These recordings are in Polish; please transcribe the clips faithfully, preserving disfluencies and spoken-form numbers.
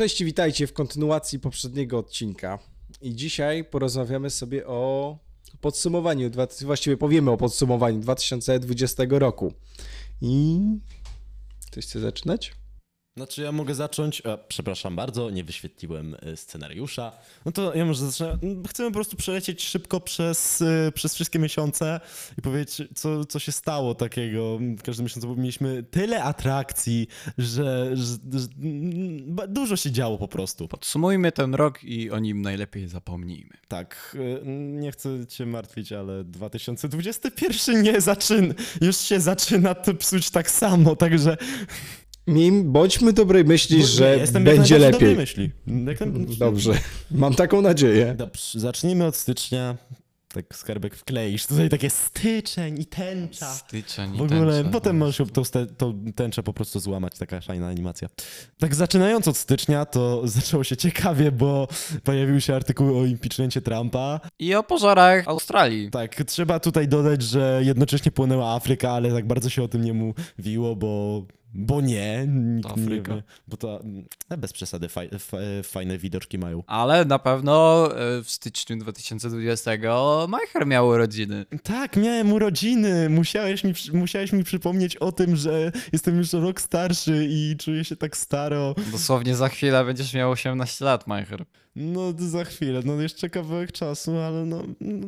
Cześć i witajcie w kontynuacji poprzedniego odcinka. I dzisiaj porozmawiamy sobie o podsumowaniu, właściwie powiemy o podsumowaniu dwa tysiące dwudziestego roku. I ktoś chce zaczynać? Znaczy ja mogę zacząć, a, przepraszam bardzo, nie wyświetliłem scenariusza, no to ja może zacznę, chcemy po prostu przelecieć szybko przez, przez wszystkie miesiące i powiedzieć, co, co się stało takiego. W każdym miesiącu mieliśmy tyle atrakcji, że, że, że dużo się działo po prostu. Podsumujmy ten rok i o nim najlepiej zapomnijmy. Tak, nie chcę cię martwić, ale dwa tysiące dwudziesty pierwszy nie zaczyna, już się zaczyna to psuć tak samo, także... Bądźmy dobrej myśli, Bądźmy, że jestem będzie lepiej. Myśli. Dobrze, mam taką nadzieję. Dobrze, zacznijmy od stycznia. Tak skarbek wkleisz, tutaj takie styczeń i tęcza. Styczeń w ogóle, i tęcza. Potem no. Możesz tą, tą tęczę po prostu złamać, taka fajna animacja. Tak zaczynając od stycznia, to zaczęło się ciekawie, bo pojawił się artykuł o impeachmentie Trumpa. I o pożarach Australii. Tak, trzeba tutaj dodać, że jednocześnie płonęła Afryka, ale tak bardzo się o tym nie mówiło, bo... Bo nie, Afryka. Nie, bo to bez przesady faj, faj, fajne widoczki mają. Ale na pewno w styczniu dwa tysiące dwudziestego Majcher miał urodziny. Tak, miałem urodziny. Musiałeś mi, musiałeś mi przypomnieć o tym, że jestem już rok starszy i czuję się tak staro. Dosłownie za chwilę będziesz miał osiemnaście lat, Majcher. No za chwilę, no jeszcze kawałek czasu, ale no, no,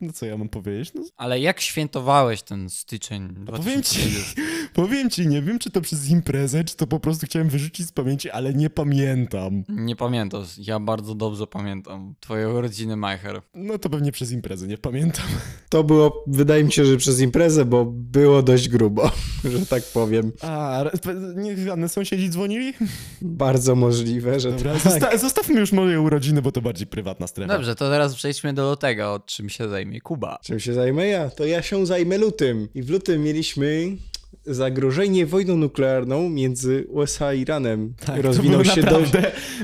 no co ja mam powiedzieć? No. Ale jak świętowałeś ten styczeń? Powiem ci, powiem ci, nie wiem czy to przez imprezę, czy to po prostu chciałem wyrzucić z pamięci, ale nie pamiętam. Nie pamiętasz, ja bardzo dobrze pamiętam twoje urodziny, Majcher. No to pewnie przez imprezę, nie pamiętam. To było, wydaje mi się, że przez imprezę, bo było dość grubo, że tak powiem. A, niechane sąsiedzi dzwonili? Bardzo możliwe, że Dobra, tak. Zosta zostawmy już moje urodziny, bo to bardziej prywatna strefa. Dobrze, to teraz przejdźmy do lutego, czym się zajmie Kuba. Czym się zajmę ja? To ja się zajmę lutym. I w lutym mieliśmy zagrożenie wojną nuklearną między U S A i Iranem. Tak, rozwinął się dość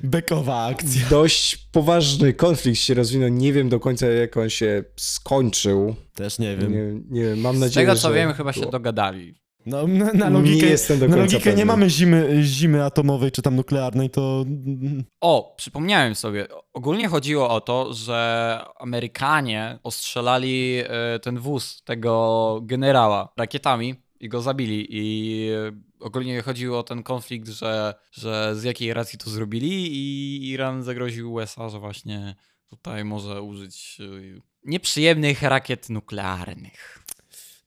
bekowa akcja. Dość poważny konflikt się rozwinął. Nie wiem do końca, jak on się skończył. Też nie wiem. Nie, nie wiem. Mam nadzieję, że... Z tego, co wiem, chyba się dogadali. No, na, na logikę, nie, jestem do końca na logikę nie mamy zimy, zimy atomowej czy tam nuklearnej, to... O, przypomniałem sobie. Ogólnie chodziło o to, że Amerykanie ostrzelali ten wóz tego generała rakietami i go zabili i... Ogólnie chodziło o ten konflikt, że, że z jakiej racji to zrobili i Iran zagroził U S A, że właśnie tutaj może użyć nieprzyjemnych rakiet nuklearnych.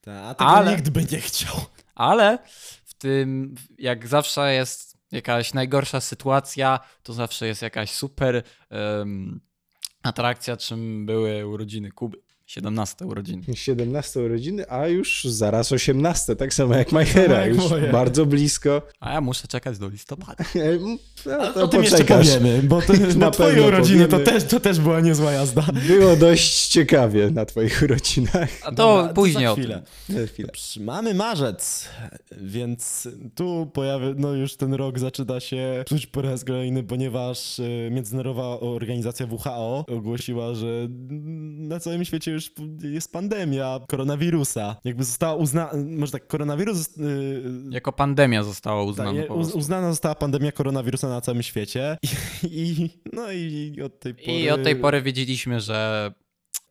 Ta, a tego ale, nikt by nie chciał. Ale w tym, jak zawsze jest jakaś najgorsza sytuacja, to zawsze jest jakaś super um, atrakcja, czym były urodziny Kuby. siedemnaste urodziny. siedemnaste urodziny, a już zaraz osiemnaste, tak samo jak Majchera, już moje. Bardzo blisko. A ja muszę czekać do listopada. No, to o tym jeszcze powiemy, bo, to, bo twoje urodziny to też, to też była niezła jazda. Było dość ciekawie na twoich urodzinach. A to no, później za chwilę. Za chwilę. Mamy marzec, więc tu pojawia, no już ten rok zaczyna się psuć po raz kolejny, ponieważ międzynarodowa organizacja W H O ogłosiła, że na całym świecie już jest pandemia koronawirusa. Jakby została uznana, może tak, koronawirus... Yy, jako pandemia została uznana tak, po prostu. Uznana została pandemia koronawirusa na całym świecie. I, i, no i od tej pory... I od tej pory wiedzieliśmy, że...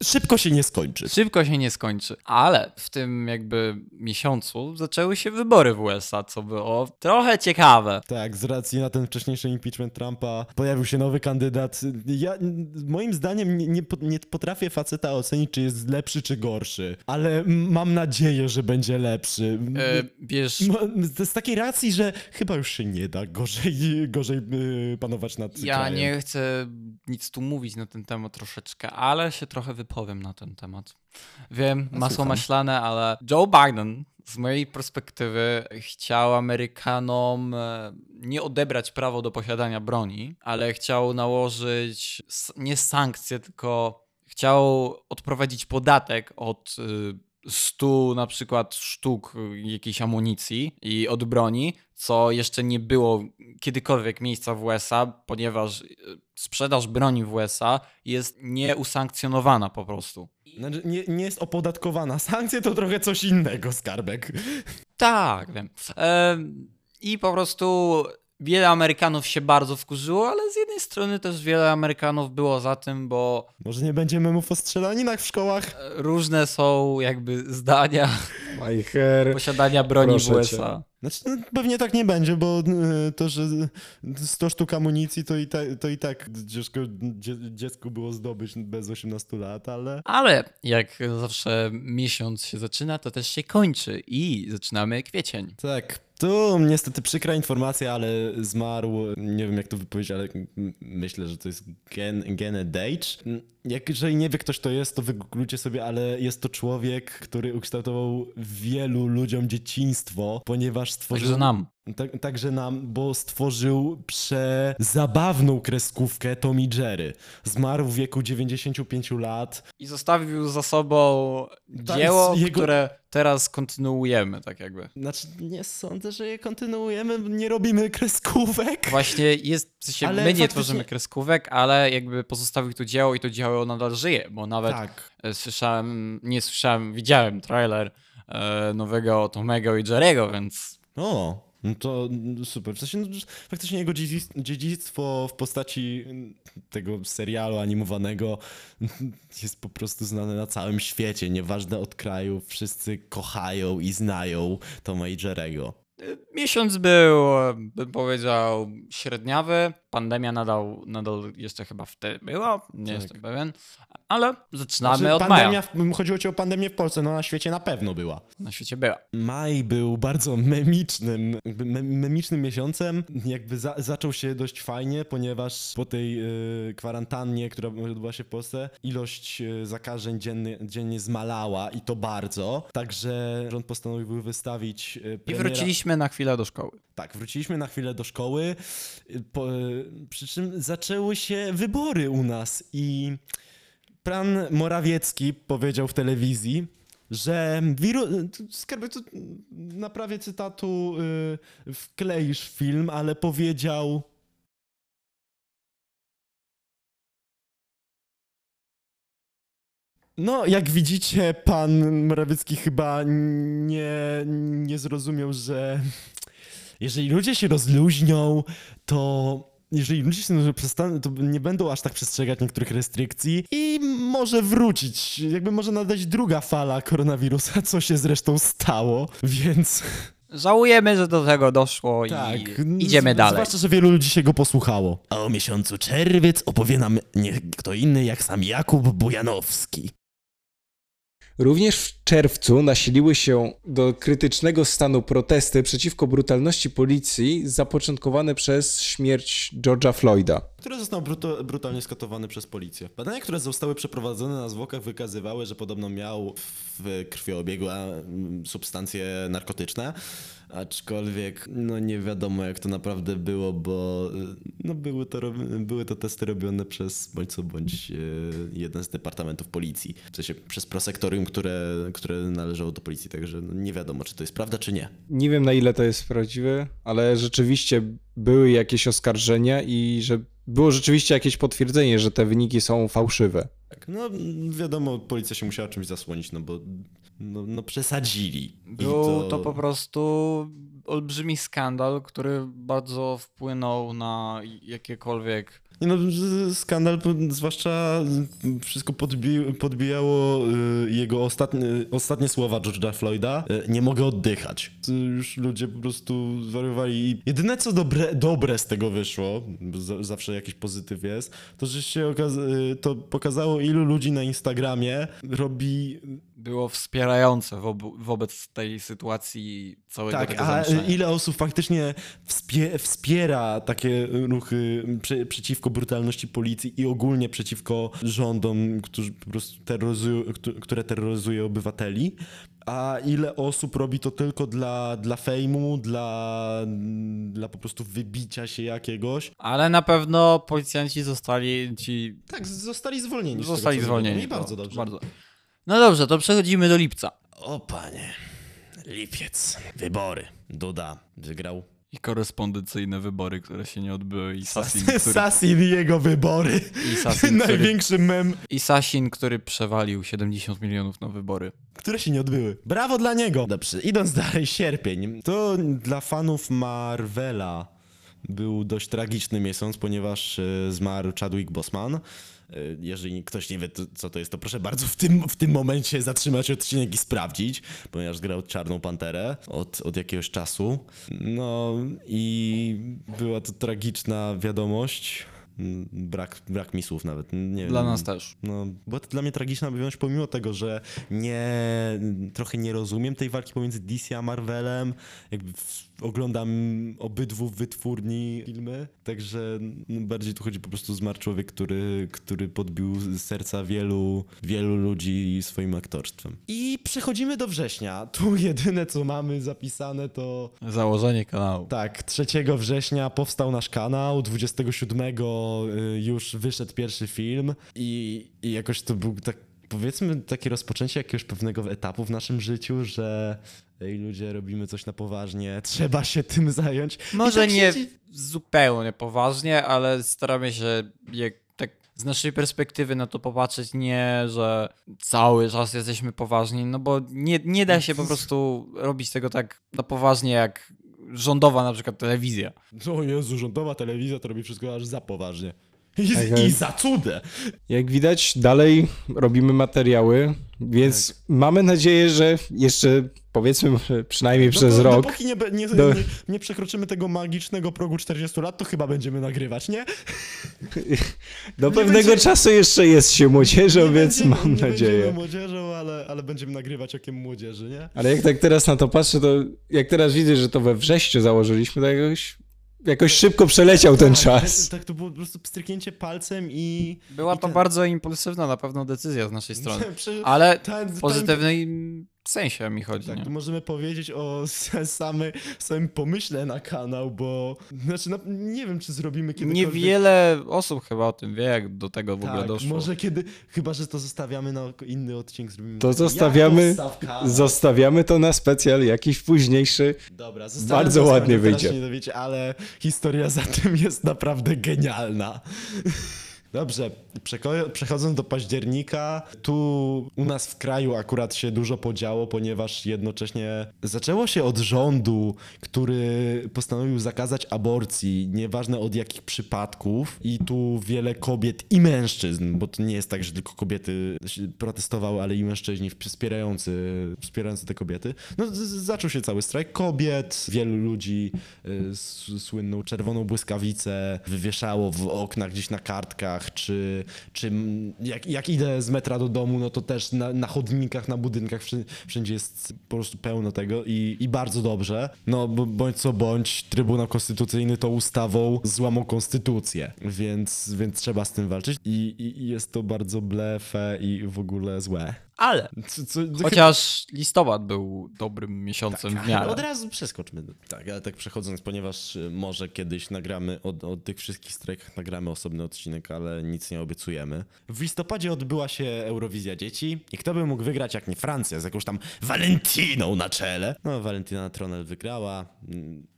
Szybko się nie skończy. Szybko się nie skończy. Ale w tym jakby miesiącu zaczęły się wybory w U S A, co było trochę ciekawe. Tak, z racji na ten wcześniejszy impeachment Trumpa pojawił się nowy kandydat. Ja moim zdaniem nie, nie, nie potrafię faceta ocenić, czy jest lepszy, czy gorszy. Ale mam nadzieję, że będzie lepszy. E, wiesz... Z takiej racji, że chyba już się nie da gorzej, gorzej panować nad tym. Ja nie chcę nic tu mówić na ten temat troszeczkę, ale się trochę wypowiadam. Powiem na ten temat. Wiem, masło Słucham. maślane, ale Joe Biden z mojej perspektywy chciał Amerykanom nie odebrać prawa do posiadania broni, ale chciał nałożyć nie sankcje, tylko chciał odprowadzić podatek od stu na przykład sztuk jakiejś amunicji i od broni, co jeszcze nie było kiedykolwiek miejsca w U S A, ponieważ sprzedaż broni w U S A jest nieusankcjonowana po prostu. Znaczy nie, nie jest opodatkowana. Sankcje to trochę coś innego, skarbek. Tak, wiem. Ehm, I po prostu... wiele Amerykanów się bardzo wkurzyło, ale z jednej strony też wiele Amerykanów było za tym, bo... Może nie będzie memów o strzelaninach w szkołach? Różne są jakby zdania My hair. posiadania broni Proszę w U S A. Cię. Znaczy, no, pewnie tak nie będzie, bo to, że sto sztuk amunicji to i, ta, to i tak dziecko, dziecku było zdobyć bez osiemnastu lat, ale... Ale jak zawsze miesiąc się zaczyna, to też się kończy i zaczynamy kwiecień. Tak. Tu niestety przykra informacja, ale zmarł, nie wiem jak to wypowiedzieć, ale myślę, że to jest Gene Deitch. Jak jeżeli nie wie ktoś to jest, to wygooglujcie sobie, ale jest to człowiek, który ukształtował wielu ludziom dzieciństwo, ponieważ stworzył... Także nam. Tak, także nam, bo stworzył przezabawną kreskówkę Tom i Jerry. Zmarł w wieku dziewięćdziesięciu pięciu lat. I zostawił za sobą dzieło, jego... które teraz kontynuujemy, tak jakby. Znaczy, nie sądzę, że je kontynuujemy, nie robimy kreskówek. Właśnie jest, w sensie, my nie faktycznie... tworzymy kreskówek, ale jakby pozostawił to dzieło i to dzieło nadal żyje, bo nawet tak. słyszałem, nie słyszałem, widziałem trailer e, nowego Tomego i Jerry'ego, więc... O. No to super. W sensie, no, faktycznie jego dziedzictwo w postaci tego serialu animowanego jest po prostu znane na całym świecie. Nieważne od kraju, wszyscy kochają i znają Toma i Jerry'ego. Miesiąc był, bym powiedział, średniawy. Pandemia nadal, nadal jeszcze chyba wtedy była, nie tak. jestem pewien, ale zaczynamy znaczy, od pandemia, maja. Chodziło ci o pandemię w Polsce, no na świecie na pewno była. Na świecie była. Maj był bardzo memicznym, jakby memicznym miesiącem. Jakby za, zaczął się dość fajnie, ponieważ po tej yy, kwarantannie, która odbyła się w Polsce, ilość zakażeń dziennie, dziennie zmalała i to bardzo. Także rząd postanowił wystawić premiera. I wróciliśmy na chwilę do szkoły. Tak, wróciliśmy na chwilę do szkoły, po, przy czym zaczęły się wybory u nas i pan Morawiecki powiedział w telewizji, że wirus... Skarbie, tu naprawię cytatu, yy, wkleisz film, ale powiedział... No, jak widzicie, pan Morawiecki chyba nie, nie zrozumiał, że... Jeżeli ludzie się rozluźnią, to jeżeli ludzie się przestaną, to nie będą aż tak przestrzegać niektórych restrykcji i może wrócić, jakby może nadejść druga fala koronawirusa, co się zresztą stało, więc... Żałujemy, że do tego doszło tak, i idziemy dalej. Zwłaszcza, że wielu ludzi się go posłuchało. A o miesiącu czerwiec opowie nam nie kto inny jak sam Jakub Bujanowski. Również w czerwcu nasiliły się do krytycznego stanu protesty przeciwko brutalności policji zapoczątkowane przez śmierć George'a Floyda. Który został bruto, brutalnie skatowany przez policję. Badania, które zostały przeprowadzone na zwłokach wykazywały, że podobno miał w krwioobiegu substancje narkotyczne. Aczkolwiek no nie wiadomo jak to naprawdę było, bo no były, to, były to testy robione przez bądź co bądź jeden z departamentów policji. W sensie przez prosektorium, które, które należało do policji, także no nie wiadomo czy to jest prawda czy nie. Nie wiem na ile to jest prawdziwe, ale rzeczywiście były jakieś oskarżenia i że było rzeczywiście jakieś potwierdzenie, że te wyniki są fałszywe. Tak, no wiadomo, policja się musiała czymś zasłonić, no bo no, no przesadzili. Był to... to po prostu olbrzymi skandal, który bardzo wpłynął na jakiekolwiek... Nie no, skandal, zwłaszcza wszystko podbi- podbijało jego ostatnie, ostatnie słowa George'a Floyda. Nie mogę oddychać. Już ludzie po prostu zwariowali. Jedyne co dobre, dobre z tego wyszło, zawsze jakiś pozytyw jest, to że się okaz- to pokazało ilu ludzi na Instagramie robi... Było wspierające wo- wobec tej sytuacji całego tak, tego a ile osób faktycznie wspie- wspiera takie ruchy przy- przeciwko brutalności policji i ogólnie przeciwko rządom, którzy po prostu terroryzują, które terroryzuje obywateli, a ile osób robi to tylko dla, dla fejmu, dla, dla po prostu wybicia się jakiegoś. Ale na pewno policjanci zostali ci... Tak, zostali zwolnieni. Zostali tego, zwolnieni. I bardzo dobrze. Bardzo. No dobrze, to przechodzimy do lipca. O panie, lipiec, wybory. Duda wygrał. I korespondencyjne wybory, które się nie odbyły. I Sasin, który... Sasin i jego wybory. I Sasin, największy który... mem. I Sasin, który przewalił siedemdziesiąt milionów na wybory. Które się nie odbyły. Brawo dla niego. Dobrze, idąc dalej, sierpień. To dla fanów Marvela był dość tragiczny miesiąc, ponieważ zmarł Chadwick Boseman. Jeżeli ktoś nie wie, co to jest, to proszę bardzo w tym, w tym momencie zatrzymać odcinek i sprawdzić, ponieważ grał Czarną Panterę od, od jakiegoś czasu. No i była to tragiczna wiadomość. Brak, brak mi słów nawet. Nie dla wiem. Nas też. No, była to dla mnie tragiczna wiadomość, pomimo tego, że nie, trochę nie rozumiem tej walki pomiędzy D C a Marvelem. Jakby w, oglądam obydwu wytwórni filmy, także bardziej tu chodzi po prostu zmarł człowiek, który, który podbił serca wielu, wielu ludzi swoim aktorstwem. I przechodzimy do września. Tu jedyne, co mamy zapisane, to... założenie kanału. Tak, trzeciego września powstał nasz kanał, dwudziestego siódmego już wyszedł pierwszy film i, i jakoś to był tak, powiedzmy, takie rozpoczęcie jakiegoś pewnego etapu w naszym życiu, że ej ludzie, robimy coś na poważnie, trzeba się tym zająć. Może tak nie siedzi... zupełnie poważnie, ale staramy się jak tak z naszej perspektywy na to popatrzeć, nie, że cały czas jesteśmy poważni, no bo nie, nie da się po prostu robić tego tak na poważnie jak rządowa na przykład telewizja. O Jezu, rządowa telewizja to robi wszystko aż za poważnie. I, tak, i za cudę. Jak widać, dalej robimy materiały, więc tak. Mamy nadzieję, że jeszcze powiedzmy przynajmniej no przez rok... Dopóki nie, nie, do... nie, nie przekroczymy tego magicznego progu czterdziestu lat, to chyba będziemy nagrywać, nie? Do nie pewnego będzie... czasu jeszcze jest się młodzieżą, nie więc będziemy, mam nie nadzieję. Nie będziemy młodzieżą, ale, ale będziemy nagrywać okiem młodzieży, nie? Ale jak tak teraz na to patrzę, to jak teraz widzę, że to we wrześniu założyliśmy tak jakoś... Jakoś szybko przeleciał ten tak, czas. Tak, to było po prostu pstryknięcie palcem i... Była i to ten... bardzo impulsywna na pewno decyzja z naszej strony, ale w pozytywnym sensie mi chodzi. Tak, nie? To możemy powiedzieć o samym, samym pomyśle na kanał, bo znaczy no, nie wiem, czy zrobimy kiedykolwiek... Niewiele osób chyba o tym wie, jak do tego w tak, ogóle doszło. Może kiedy... Chyba, że to zostawiamy na inny odcinek. Zrobimy to zostawiamy, zostawiamy to na specjal jakiś późniejszy. Dobra, bardzo ładnie wyjdzie. Nie dowiecie, ale historia za tym jest naprawdę genialna. Dobrze, przechodząc do października, tu u nas w kraju akurat się dużo podziało, ponieważ jednocześnie zaczęło się od rządu, który postanowił zakazać aborcji, nieważne od jakich przypadków. I tu wiele kobiet i mężczyzn, bo to nie jest tak, że tylko kobiety protestowały, ale i mężczyźni wspierający, wspierający te kobiety. No zaczął się cały strajk kobiet, wielu ludzi y, słynną czerwoną błyskawicę wywieszało w oknach gdzieś na kartkach, Czy, czy jak, jak idę z metra do domu, no to też na, na chodnikach, na budynkach, wszędzie jest po prostu pełno tego i, i bardzo dobrze. No bądź co bądź, Trybunał Konstytucyjny tą ustawą złamał konstytucję, więc, więc trzeba z tym walczyć i, i jest to bardzo blefe i w ogóle złe. Ale co, co, chociaż chyba... listopad był dobrym miesiącem tak, w miarę. Od razu przeskoczmy. Tak, ale tak przechodząc, ponieważ może kiedyś nagramy, od, od tych wszystkich strajkach nagramy osobny odcinek, ale nic nie obiecujemy. W listopadzie odbyła się Eurowizja Dzieci i kto by mógł wygrać jak nie Francja z jakąś tam Valentiną na czele. No Valentina Tronel wygrała.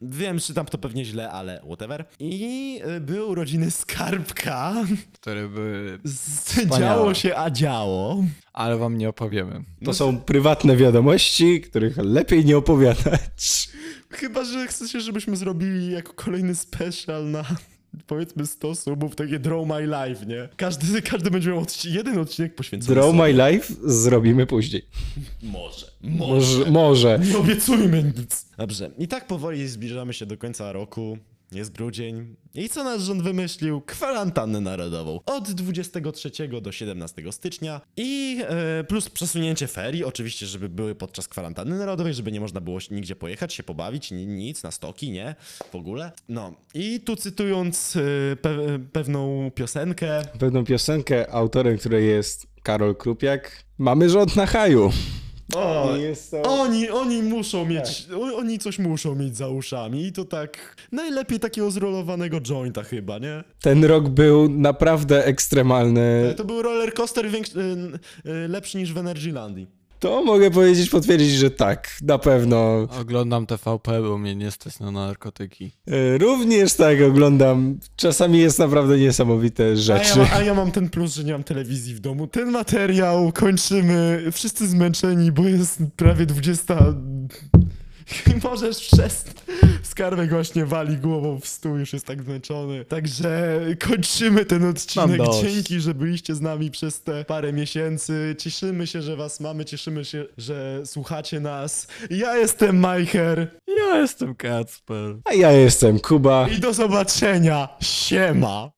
Wiem, że tam to pewnie źle, ale whatever. I były urodziny Skarbka. Który by... Działo się, a działo. Ale wam nie opowiemy. To są prywatne wiadomości, których lepiej nie opowiadać. Chyba, że chcecie, żebyśmy zrobili jako kolejny special na powiedzmy sto subów, takie Draw My Life, nie? Każdy, każdy będzie miał odc- jeden odcinek poświęcony Draw sobie. My Life zrobimy później. Może. Może. Może. Nie obiecujmy nic. Dobrze. I tak powoli zbliżamy się do końca roku. Jest grudzień. I co nasz rząd wymyślił? Kwarantannę narodową. Od dwudziestego trzeciego do siedemnastego stycznia. I yy, plus przesunięcie ferii, oczywiście, żeby były podczas kwarantanny narodowej, żeby nie można było nigdzie pojechać, się pobawić, nic, na stoki, nie? W ogóle. No. I tu cytując yy, pe- pewną piosenkę. Pewną piosenkę, autorem której jest Karol Krupiak. Mamy rząd na haju. O, to... oni, oni muszą mieć, tak. Oni coś muszą mieć za uszami i to tak najlepiej takiego zrolowanego jointa chyba, nie? Ten rok był naprawdę ekstremalny. To był roller coaster większy, lepszy niż w Energylandii. To mogę powiedzieć, potwierdzić, że tak, na pewno. Oglądam T V P, bo mnie nie stać na narkotyki. Również tak oglądam. Czasami jest naprawdę niesamowite rzeczy. A ja, a ja mam ten plus, że nie mam telewizji w domu. Ten materiał kończymy. Wszyscy zmęczeni, bo jest prawie dwudziesta... I możesz przez skarbek właśnie wali głową w stół, już jest tak zmęczony. Także kończymy ten odcinek. Dzięki, że byliście z nami przez te parę miesięcy. Cieszymy się, że was mamy. Cieszymy się, że słuchacie nas. Ja jestem Majcher. Ja jestem Kacper. A ja jestem Kuba. I do zobaczenia. Siema.